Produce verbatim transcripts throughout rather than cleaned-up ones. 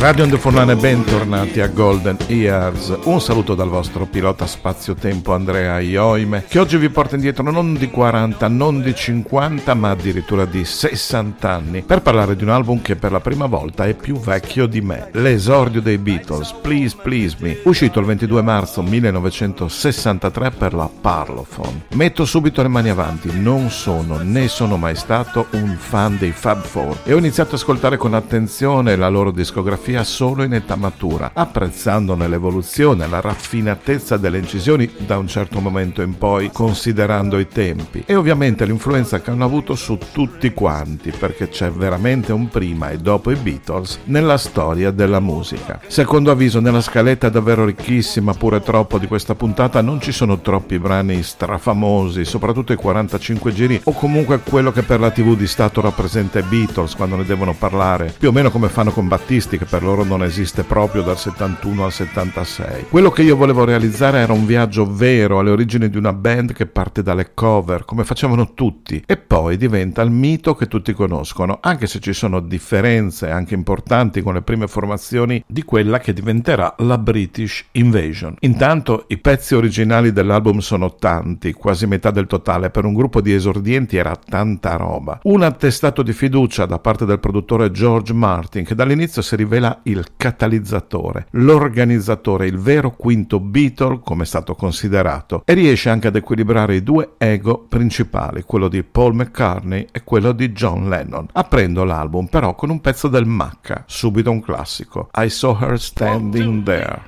Radio on the Fornane, bentornati a Golden Years. Un saluto dal vostro pilota spazio-tempo Andrea Ioime, che oggi vi porta indietro non di quaranta, non di cinquanta, ma addirittura di sessanta anni, per parlare di un album che per la prima volta è più vecchio di me. L'esordio dei Beatles, Please Please Me, uscito il ventidue marzo millenovecentosessantatré per la Parlophone. Metto subito le mani avanti, non sono né sono mai stato un fan dei Fab Four e ho iniziato ad ascoltare con attenzione la loro discografia solo in età matura, apprezzandone l'evoluzione, la raffinatezza delle incisioni da un certo momento in poi, considerando i tempi, e ovviamente l'influenza che hanno avuto su tutti quanti, perché c'è veramente un prima e dopo i Beatles nella storia della musica. Secondo avviso, nella scaletta davvero ricchissima, pure troppo, di questa puntata non ci sono troppi brani strafamosi, soprattutto i quarantacinque giri o comunque quello che per la tivù di Stato rappresenta i Beatles quando ne devono parlare, più o meno come fanno con Battisti, che per loro non esiste proprio dal settantuno al settantasei. Quello che io volevo realizzare era un viaggio vero alle origini di una band che parte dalle cover, come facevano tutti, e poi diventa il mito che tutti conoscono, anche se ci sono differenze anche importanti con le prime formazioni di quella che diventerà la British Invasion. Intanto i pezzi originali dell'album sono tanti, quasi metà del totale, per un gruppo di esordienti era tanta roba. Un attestato di fiducia da parte del produttore George Martin, che dall'inizio si rivela il catalizzatore, l'organizzatore, il vero quinto Beatle come è stato considerato, e riesce anche ad equilibrare i due ego principali, quello di Paul McCartney e quello di John Lennon. Aprendo l'album però con un pezzo del Macca, subito un classico, I Saw Her Standing There.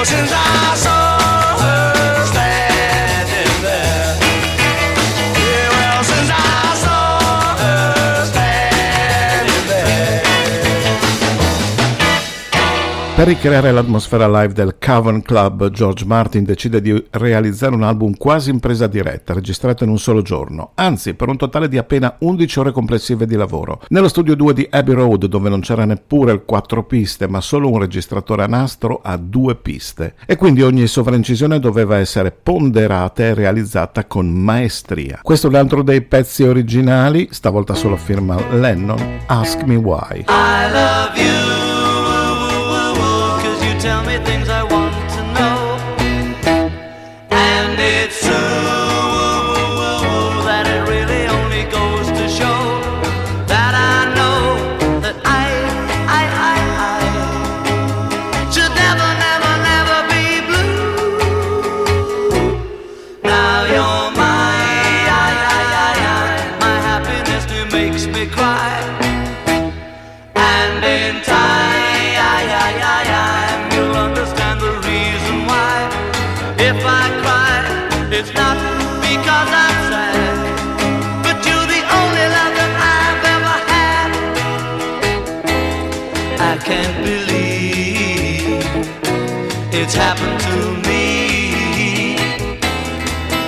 oceans I saw. Per ricreare l'atmosfera live del Cavern Club, George Martin decide di realizzare un album quasi in presa diretta, registrato in un solo giorno, anzi per un totale di appena undici ore complessive di lavoro. Nello studio due di Abbey Road, dove non c'era neppure il quattro piste, ma solo un registratore a nastro a due piste, e quindi ogni sovraincisione doveva essere ponderata e realizzata con maestria. Questo è un altro dei pezzi originali, stavolta solo firma Lennon, Ask Me Why. I love you. Tell me things I want to know, and it's true that it really only goes to show that I know that I, I, I, I should never, never, never be blue. Now you're my, I, I, I, I, my happiness too makes me cry, and in time. It's not because I'm sad, but you're the only love that I've ever had. I can't believe it's happened to me.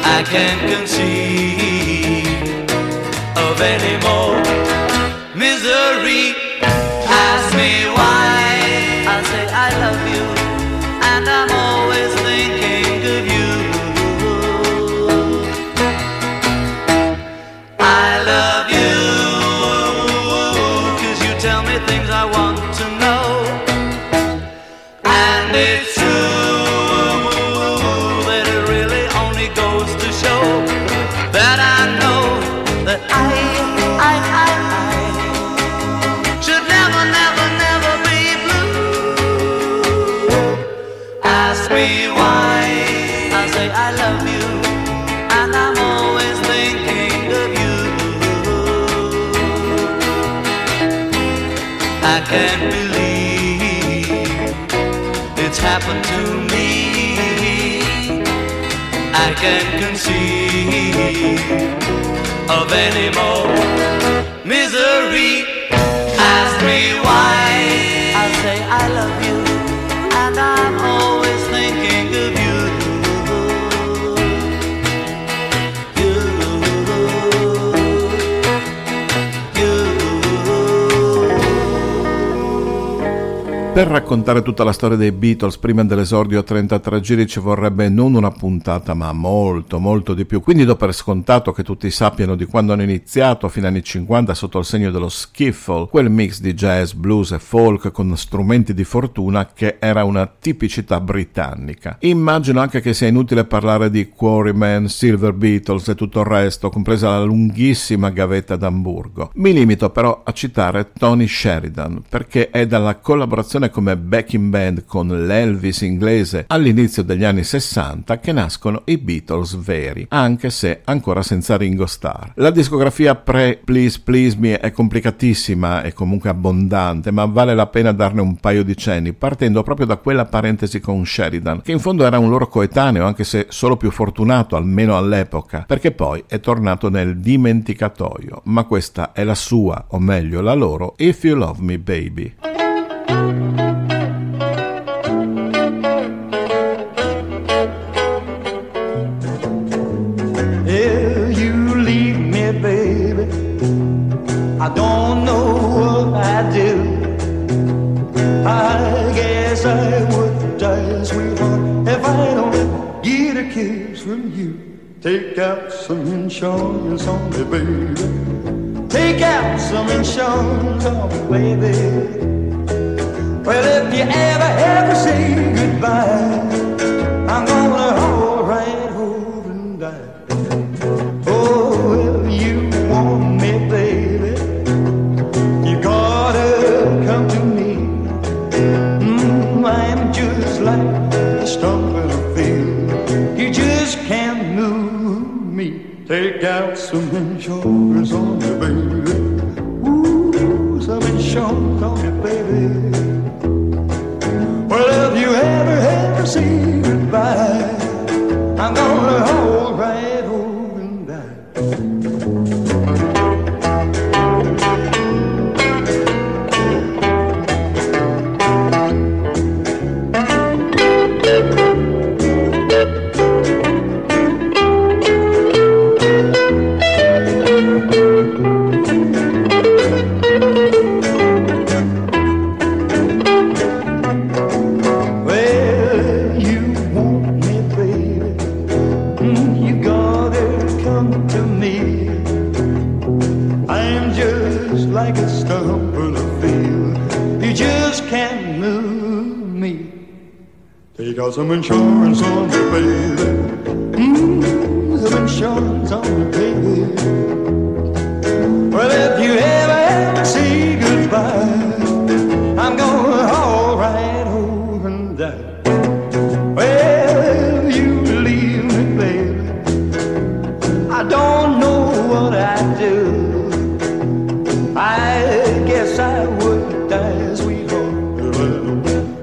I can't conceive of any more misery. Ask me why. I say I love you, and I'm always thinking of you. Can't believe it's happened to me. I can't conceive of any more misery. Ask me why. I say I love you, and I'm always thinking of you. Per raccontare tutta la storia dei Beatles prima dell'esordio a trentatré giri ci vorrebbe non una puntata ma molto molto di più, quindi do per scontato che tutti sappiano di quando hanno iniziato fino agli anni cinquanta sotto il segno dello skiffle, quel mix di jazz, blues e folk con strumenti di fortuna che era una tipicità britannica. Immagino anche che sia inutile parlare di Quarrymen, Silver Beatles e tutto il resto, compresa la lunghissima gavetta d'Amburgo. Mi limito però a citare Tony Sheridan, perché è dalla collaborazione come backing band con l'Elvis inglese all'inizio degli anni sessanta che nascono i Beatles veri, anche se ancora senza Ringo Starr. La discografia pre Please Please Me è complicatissima e comunque abbondante, ma vale la pena darne un paio di cenni, partendo proprio da quella parentesi con Sheridan, che in fondo era un loro coetaneo, anche se solo più fortunato, almeno all'epoca, perché poi è tornato nel dimenticatoio, ma questa è la sua, o meglio la loro, If You Love Me Baby. If you leave me, baby, I don't know what I'd do. I guess I would die, sweetheart, if I don't get a kiss from you. Take out some insurance on me, baby. Take out some insurance on me, baby. Well, if you ever, ever say goodbye, I'm gonna hold right hold and die. Oh, if you want me, baby, you gotta come to me. Mm, I'm just like the stump in a field. You just can't move me. Take out some insurance on me, baby. Ooh, some insurance on me, baby. Well, if you ever, ever to say goodbye. I'm gonna hold right over and die. Got some insurance on me, baby. Mm, some insurance on me, baby. Well, if you ever have to say goodbye, I'm gonna haul right over and die. Well, if you leave me, baby, I don't know what I'd do. I guess I would die, sweetheart, if I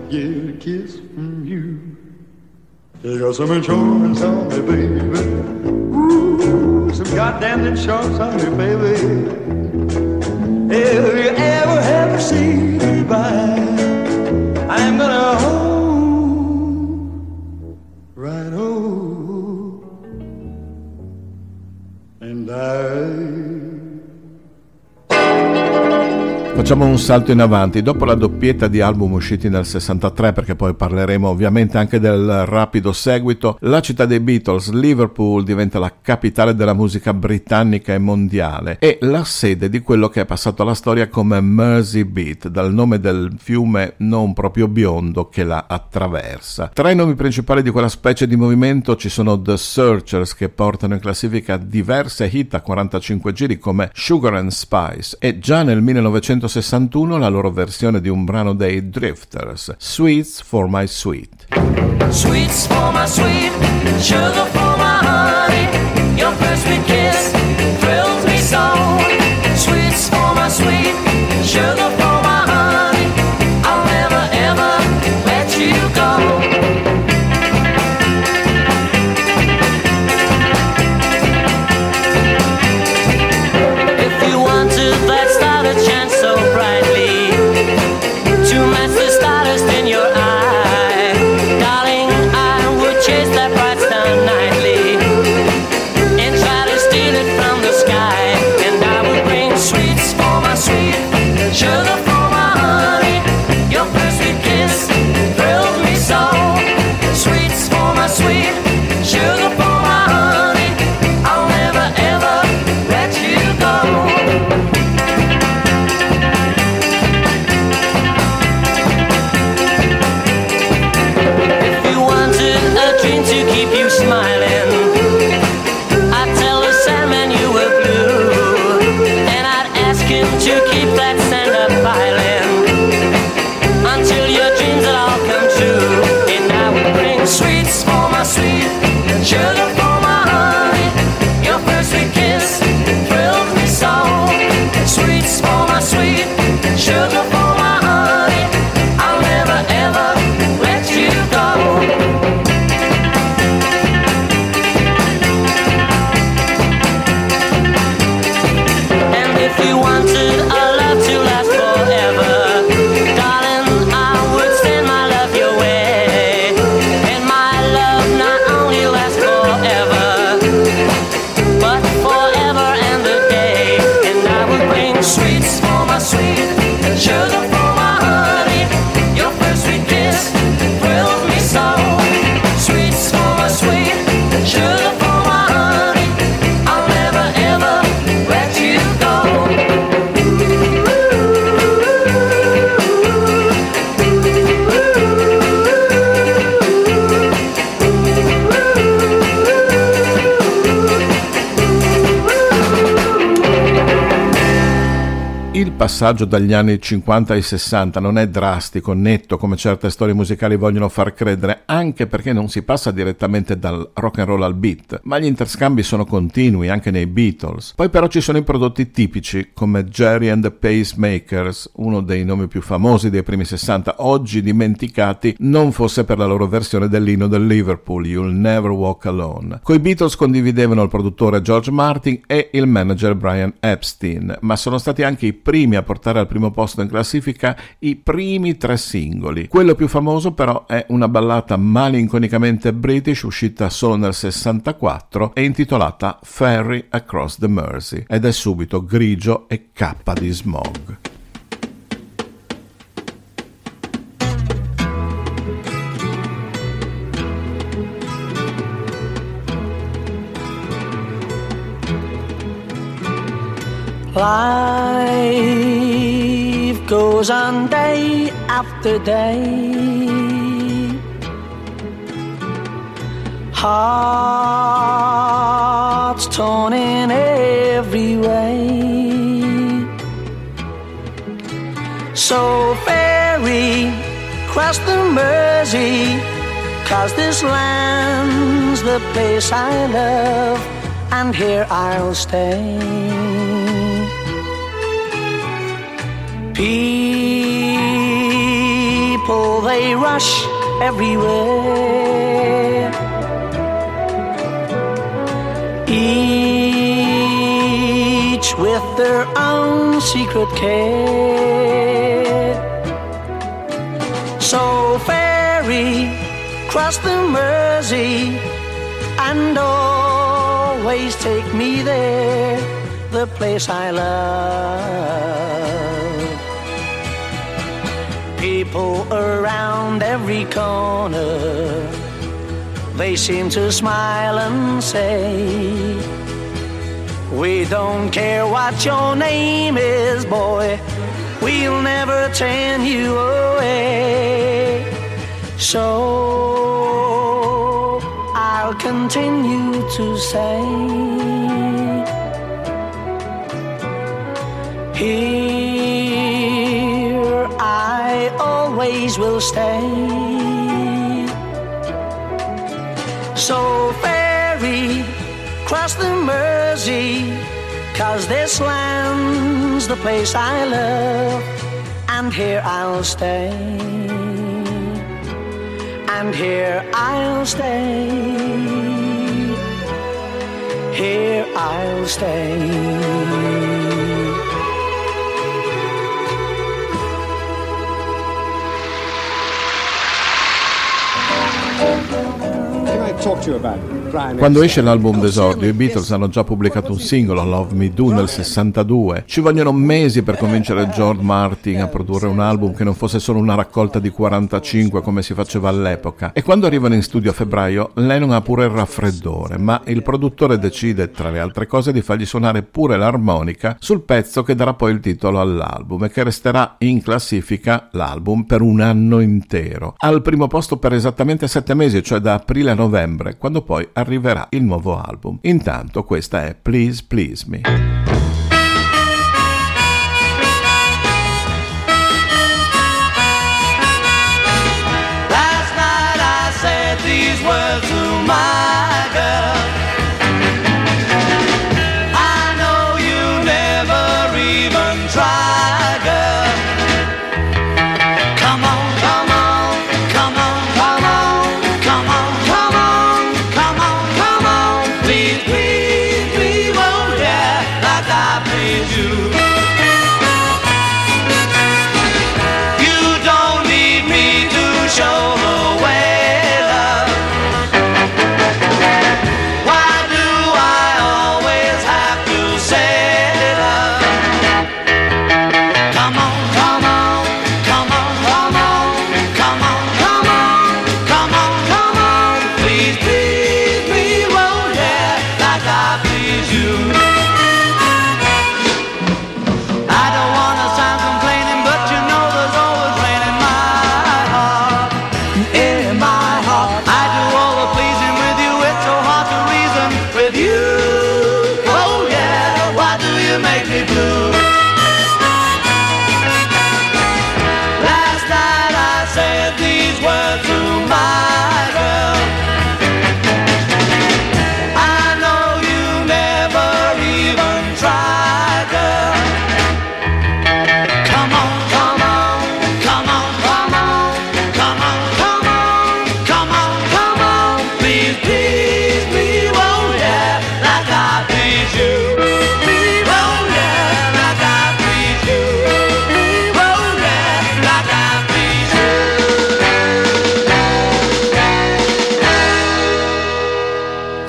get a kiss. They got some insurance on me, baby. Ooh, some goddamn insurance on me, baby. If you ever have to say goodbye, I'm gonna hold right over and die. Facciamo un salto in avanti. Dopo la doppietta di album usciti nel sessantatré, perché poi parleremo ovviamente anche del rapido seguito, la città dei Beatles, Liverpool, diventa la capitale della musica britannica e mondiale e la sede di quello che è passato alla storia come Mersey Beat, dal nome del fiume non proprio biondo che la attraversa. Tra i nomi principali di quella specie di movimento ci sono The Searchers, che portano in classifica diverse hit a quarantacinque giri come Sugar and Spice, e già nel millenovecentosessantuno la loro versione di un brano dei Drifters, Sweets for My Sweet. Sweets for my sweet, sugar for my honey, your first sweet kiss thrills me so. Sweets for my sweet, sugar for my honey, I'll never ever let you go. Shut up. passaggio dagli anni cinquanta ai sessanta non è drastico, netto, come certe storie musicali vogliono far credere, anche perché non si passa direttamente dal rock and roll al beat, ma gli interscambi sono continui anche nei Beatles. Poi però ci sono i prodotti tipici, come Jerry and the Pacemakers, uno dei nomi più famosi dei primi sessanta, oggi dimenticati, non fosse per la loro versione dell'inno del Liverpool, You'll Never Walk Alone. Coi Beatles condividevano il produttore George Martin e il manager Brian Epstein, ma sono stati anche i primi a portare al primo posto in classifica i primi tre singoli. Quello più famoso però è una ballata malinconicamente british uscita solo nel sessantaquattro e intitolata Ferry Across the Mersey, ed è subito grigio e cappa di smog. Life goes on day after day, hearts torn in every way. So ferry across the Mersey, 'cause this land's the place I love, and here I'll stay. People, they rush everywhere, each with their own secret care. So ferry cross the Mersey and always take me there, the place I love. People around every corner, they seem to smile and say, we don't care what your name is, boy, we'll never turn you away. So I'll continue to say, here I always will stay. So ferry cross the Mersey, 'cause this land's the place I love, and here I'll stay, and here I'll stay, here I'll stay. Quando esce l'album d'esordio, i Beatles hanno già pubblicato un singolo, Love Me Do, nel sessantadue. Ci vogliono mesi per convincere George Martin a produrre un album che non fosse solo una raccolta di quarantacinque come si faceva all'epoca. E quando arrivano in studio a febbraio, Lennon ha pure il raffreddore, ma il produttore decide, tra le altre cose, di fargli suonare pure l'armonica sul pezzo che darà poi il titolo all'album e che resterà in classifica l'album per un anno intero. Al primo posto per esattamente sette mesi, cioè da aprile a novembre, quando poi arriverà il nuovo album. Intanto questa è Please Please Me. Last night I said these words to my girl, I know you never even try, girl. Come on, come on, come on, come on, come on. Show the way, love.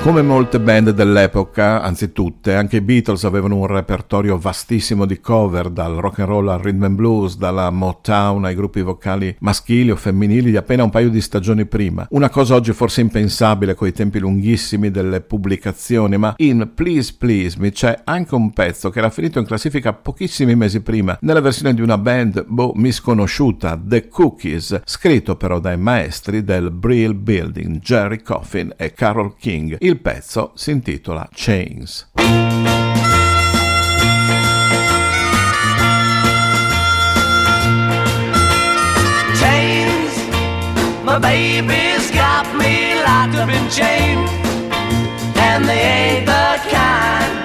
Come molte band dell'epoca, anzi tutte, anche i Beatles avevano un repertorio vastissimo di cover, dal rock and roll al rhythm and blues, dalla Motown ai gruppi vocali maschili o femminili di appena un paio di stagioni prima. Una cosa oggi forse impensabile coi tempi lunghissimi delle pubblicazioni, ma in Please Please Me c'è anche un pezzo che era finito in classifica pochissimi mesi prima, nella versione di una band boh misconosciuta, The Cookies, scritto però dai maestri del Brill Building, Jerry Goffin e Carole King. Il pezzo si intitola Chains. Chains, my baby's got me locked up in chains, and they ain't the kind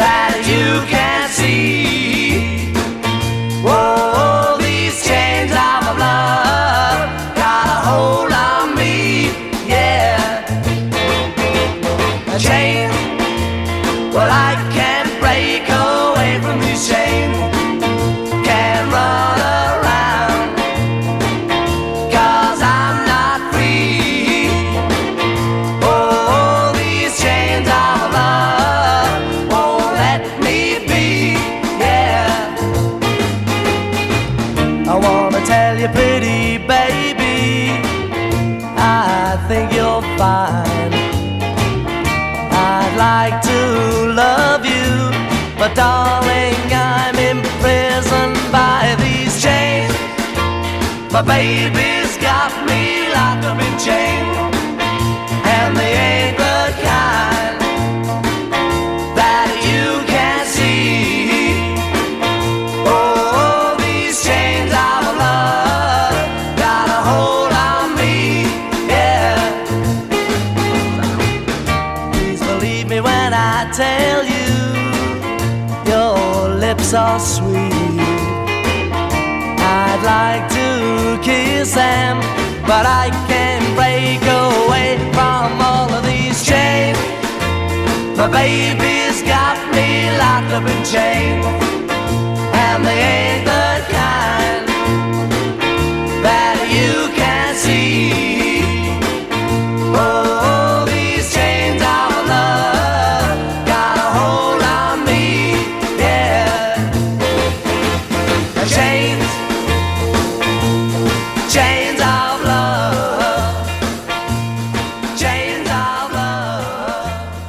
that you can see. Whoa, these chains are my blood, got a hold on me, yeah. Chain, well I can't break away from these chains, can't run around, 'cause I'm not free. Oh, these chains of love won't let me be, yeah. I wanna tell you, pretty baby, I think you're fine. I'd like to love you, but darling, I'm imprisoned by these chains. My baby's got me locked up in chains, and they ain't the kind that you can see. Oh, these chains of love got a hold on me, yeah. I tell you, your lips are sweet, I'd like to kiss them, but I can't break away from all of these chains. My baby's got me locked up in chains, and they ain't the kind that you can see. Oh, these chains are love.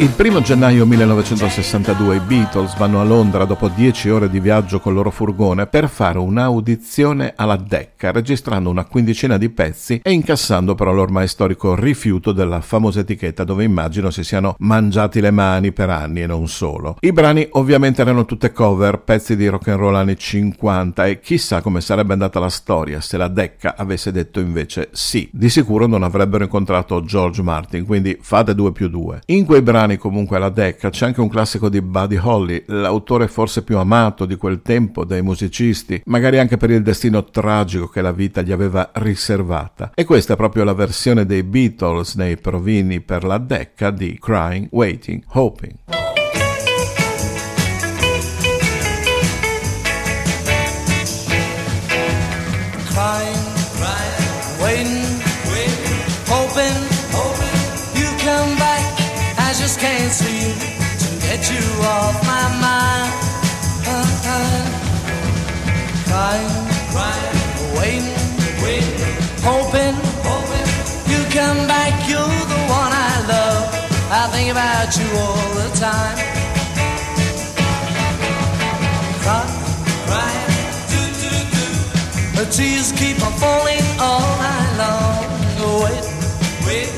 Il primo gennaio millenovecentosessantadue i Beatles vanno a Londra dopo dieci ore di viaggio col loro furgone per fare un'audizione alla Decca, registrando una quindicina di pezzi e incassando però l'ormai storico rifiuto della famosa etichetta, dove immagino si siano mangiati le mani per anni e non solo. I brani ovviamente erano tutte cover, pezzi di rock and roll anni cinquanta, e chissà come sarebbe andata la storia se la Decca avesse detto invece sì. Di sicuro non avrebbero incontrato George Martin, quindi fate due più due. In quei brani, comunque, alla Decca c'è anche un classico di Buddy Holly, l'autore forse più amato di quel tempo dai musicisti, magari anche per il destino tragico che la vita gli aveva riservata. E questa è proprio la versione dei Beatles nei provini per la Decca di Crying, Waiting, Hoping. Crying, crying, waiting, waiting, hoping, hoping you come back. I just can't seem to get you off my mind. Uh, uh. Crying, crying, waiting, waiting, hoping, hoping you come back. You're the one I love. I think about you all the time. Crying, crying, do do do. The tears keep on falling all night long. Waiting, waiting.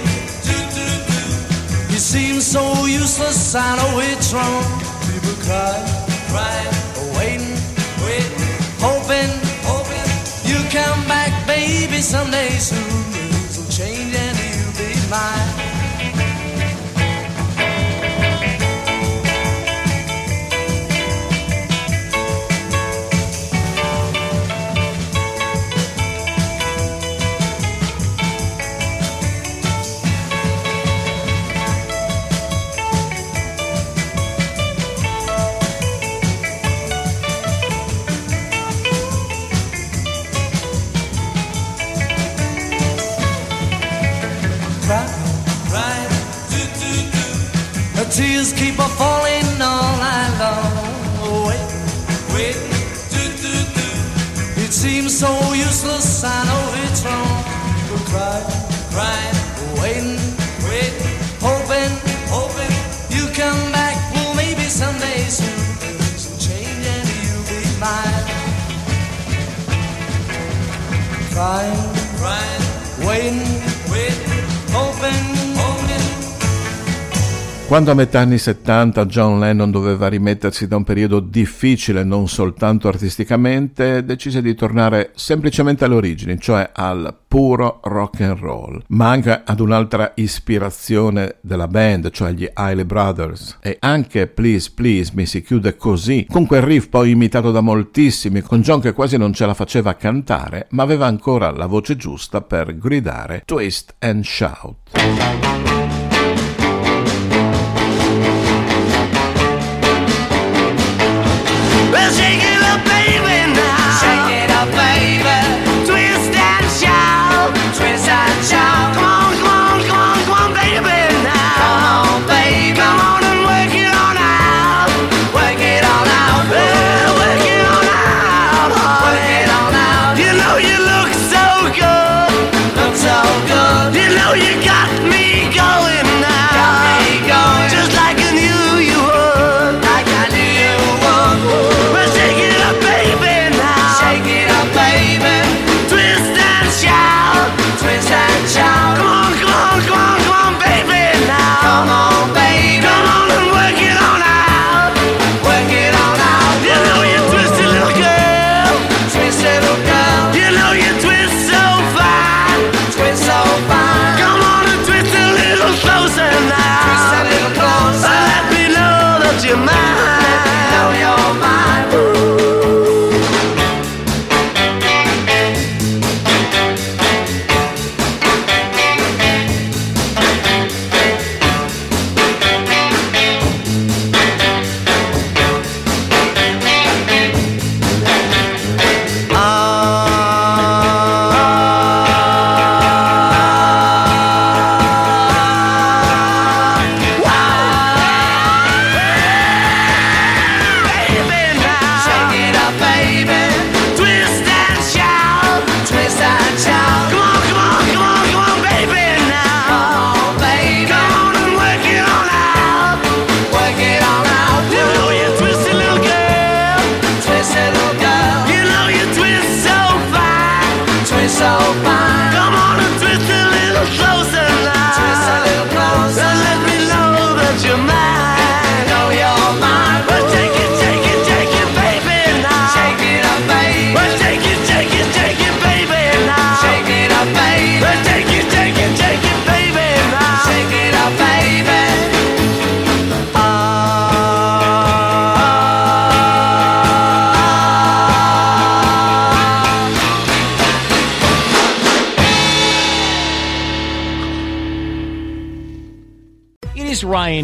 Seems so useless, I know it's wrong. People cry, cry, waiting, waiting, hoping, hoping you come back, baby, someday soon. Things will change and you'll be mine. Cry, tears keep a-falling all night long. Wait, wait, do, do, do. It seems so useless, I know it's wrong. We're crying, crying, waiting, waiting, hoping, hoping you come back, well maybe someday soon. Some change and you'll be mine. Crying, crying, waiting, waiting, hoping. Quando a metà anni settanta John Lennon doveva rimettersi da un periodo difficile non soltanto artisticamente, decise di tornare semplicemente alle origini, cioè al puro rock and roll, ma anche ad un'altra ispirazione della band, cioè gli Isley Brothers, e anche Please Please Mi si chiude così, con quel riff poi imitato da moltissimi, con John che quasi non ce la faceva a cantare, ma aveva ancora la voce giusta per gridare Twist and Shout. Ryan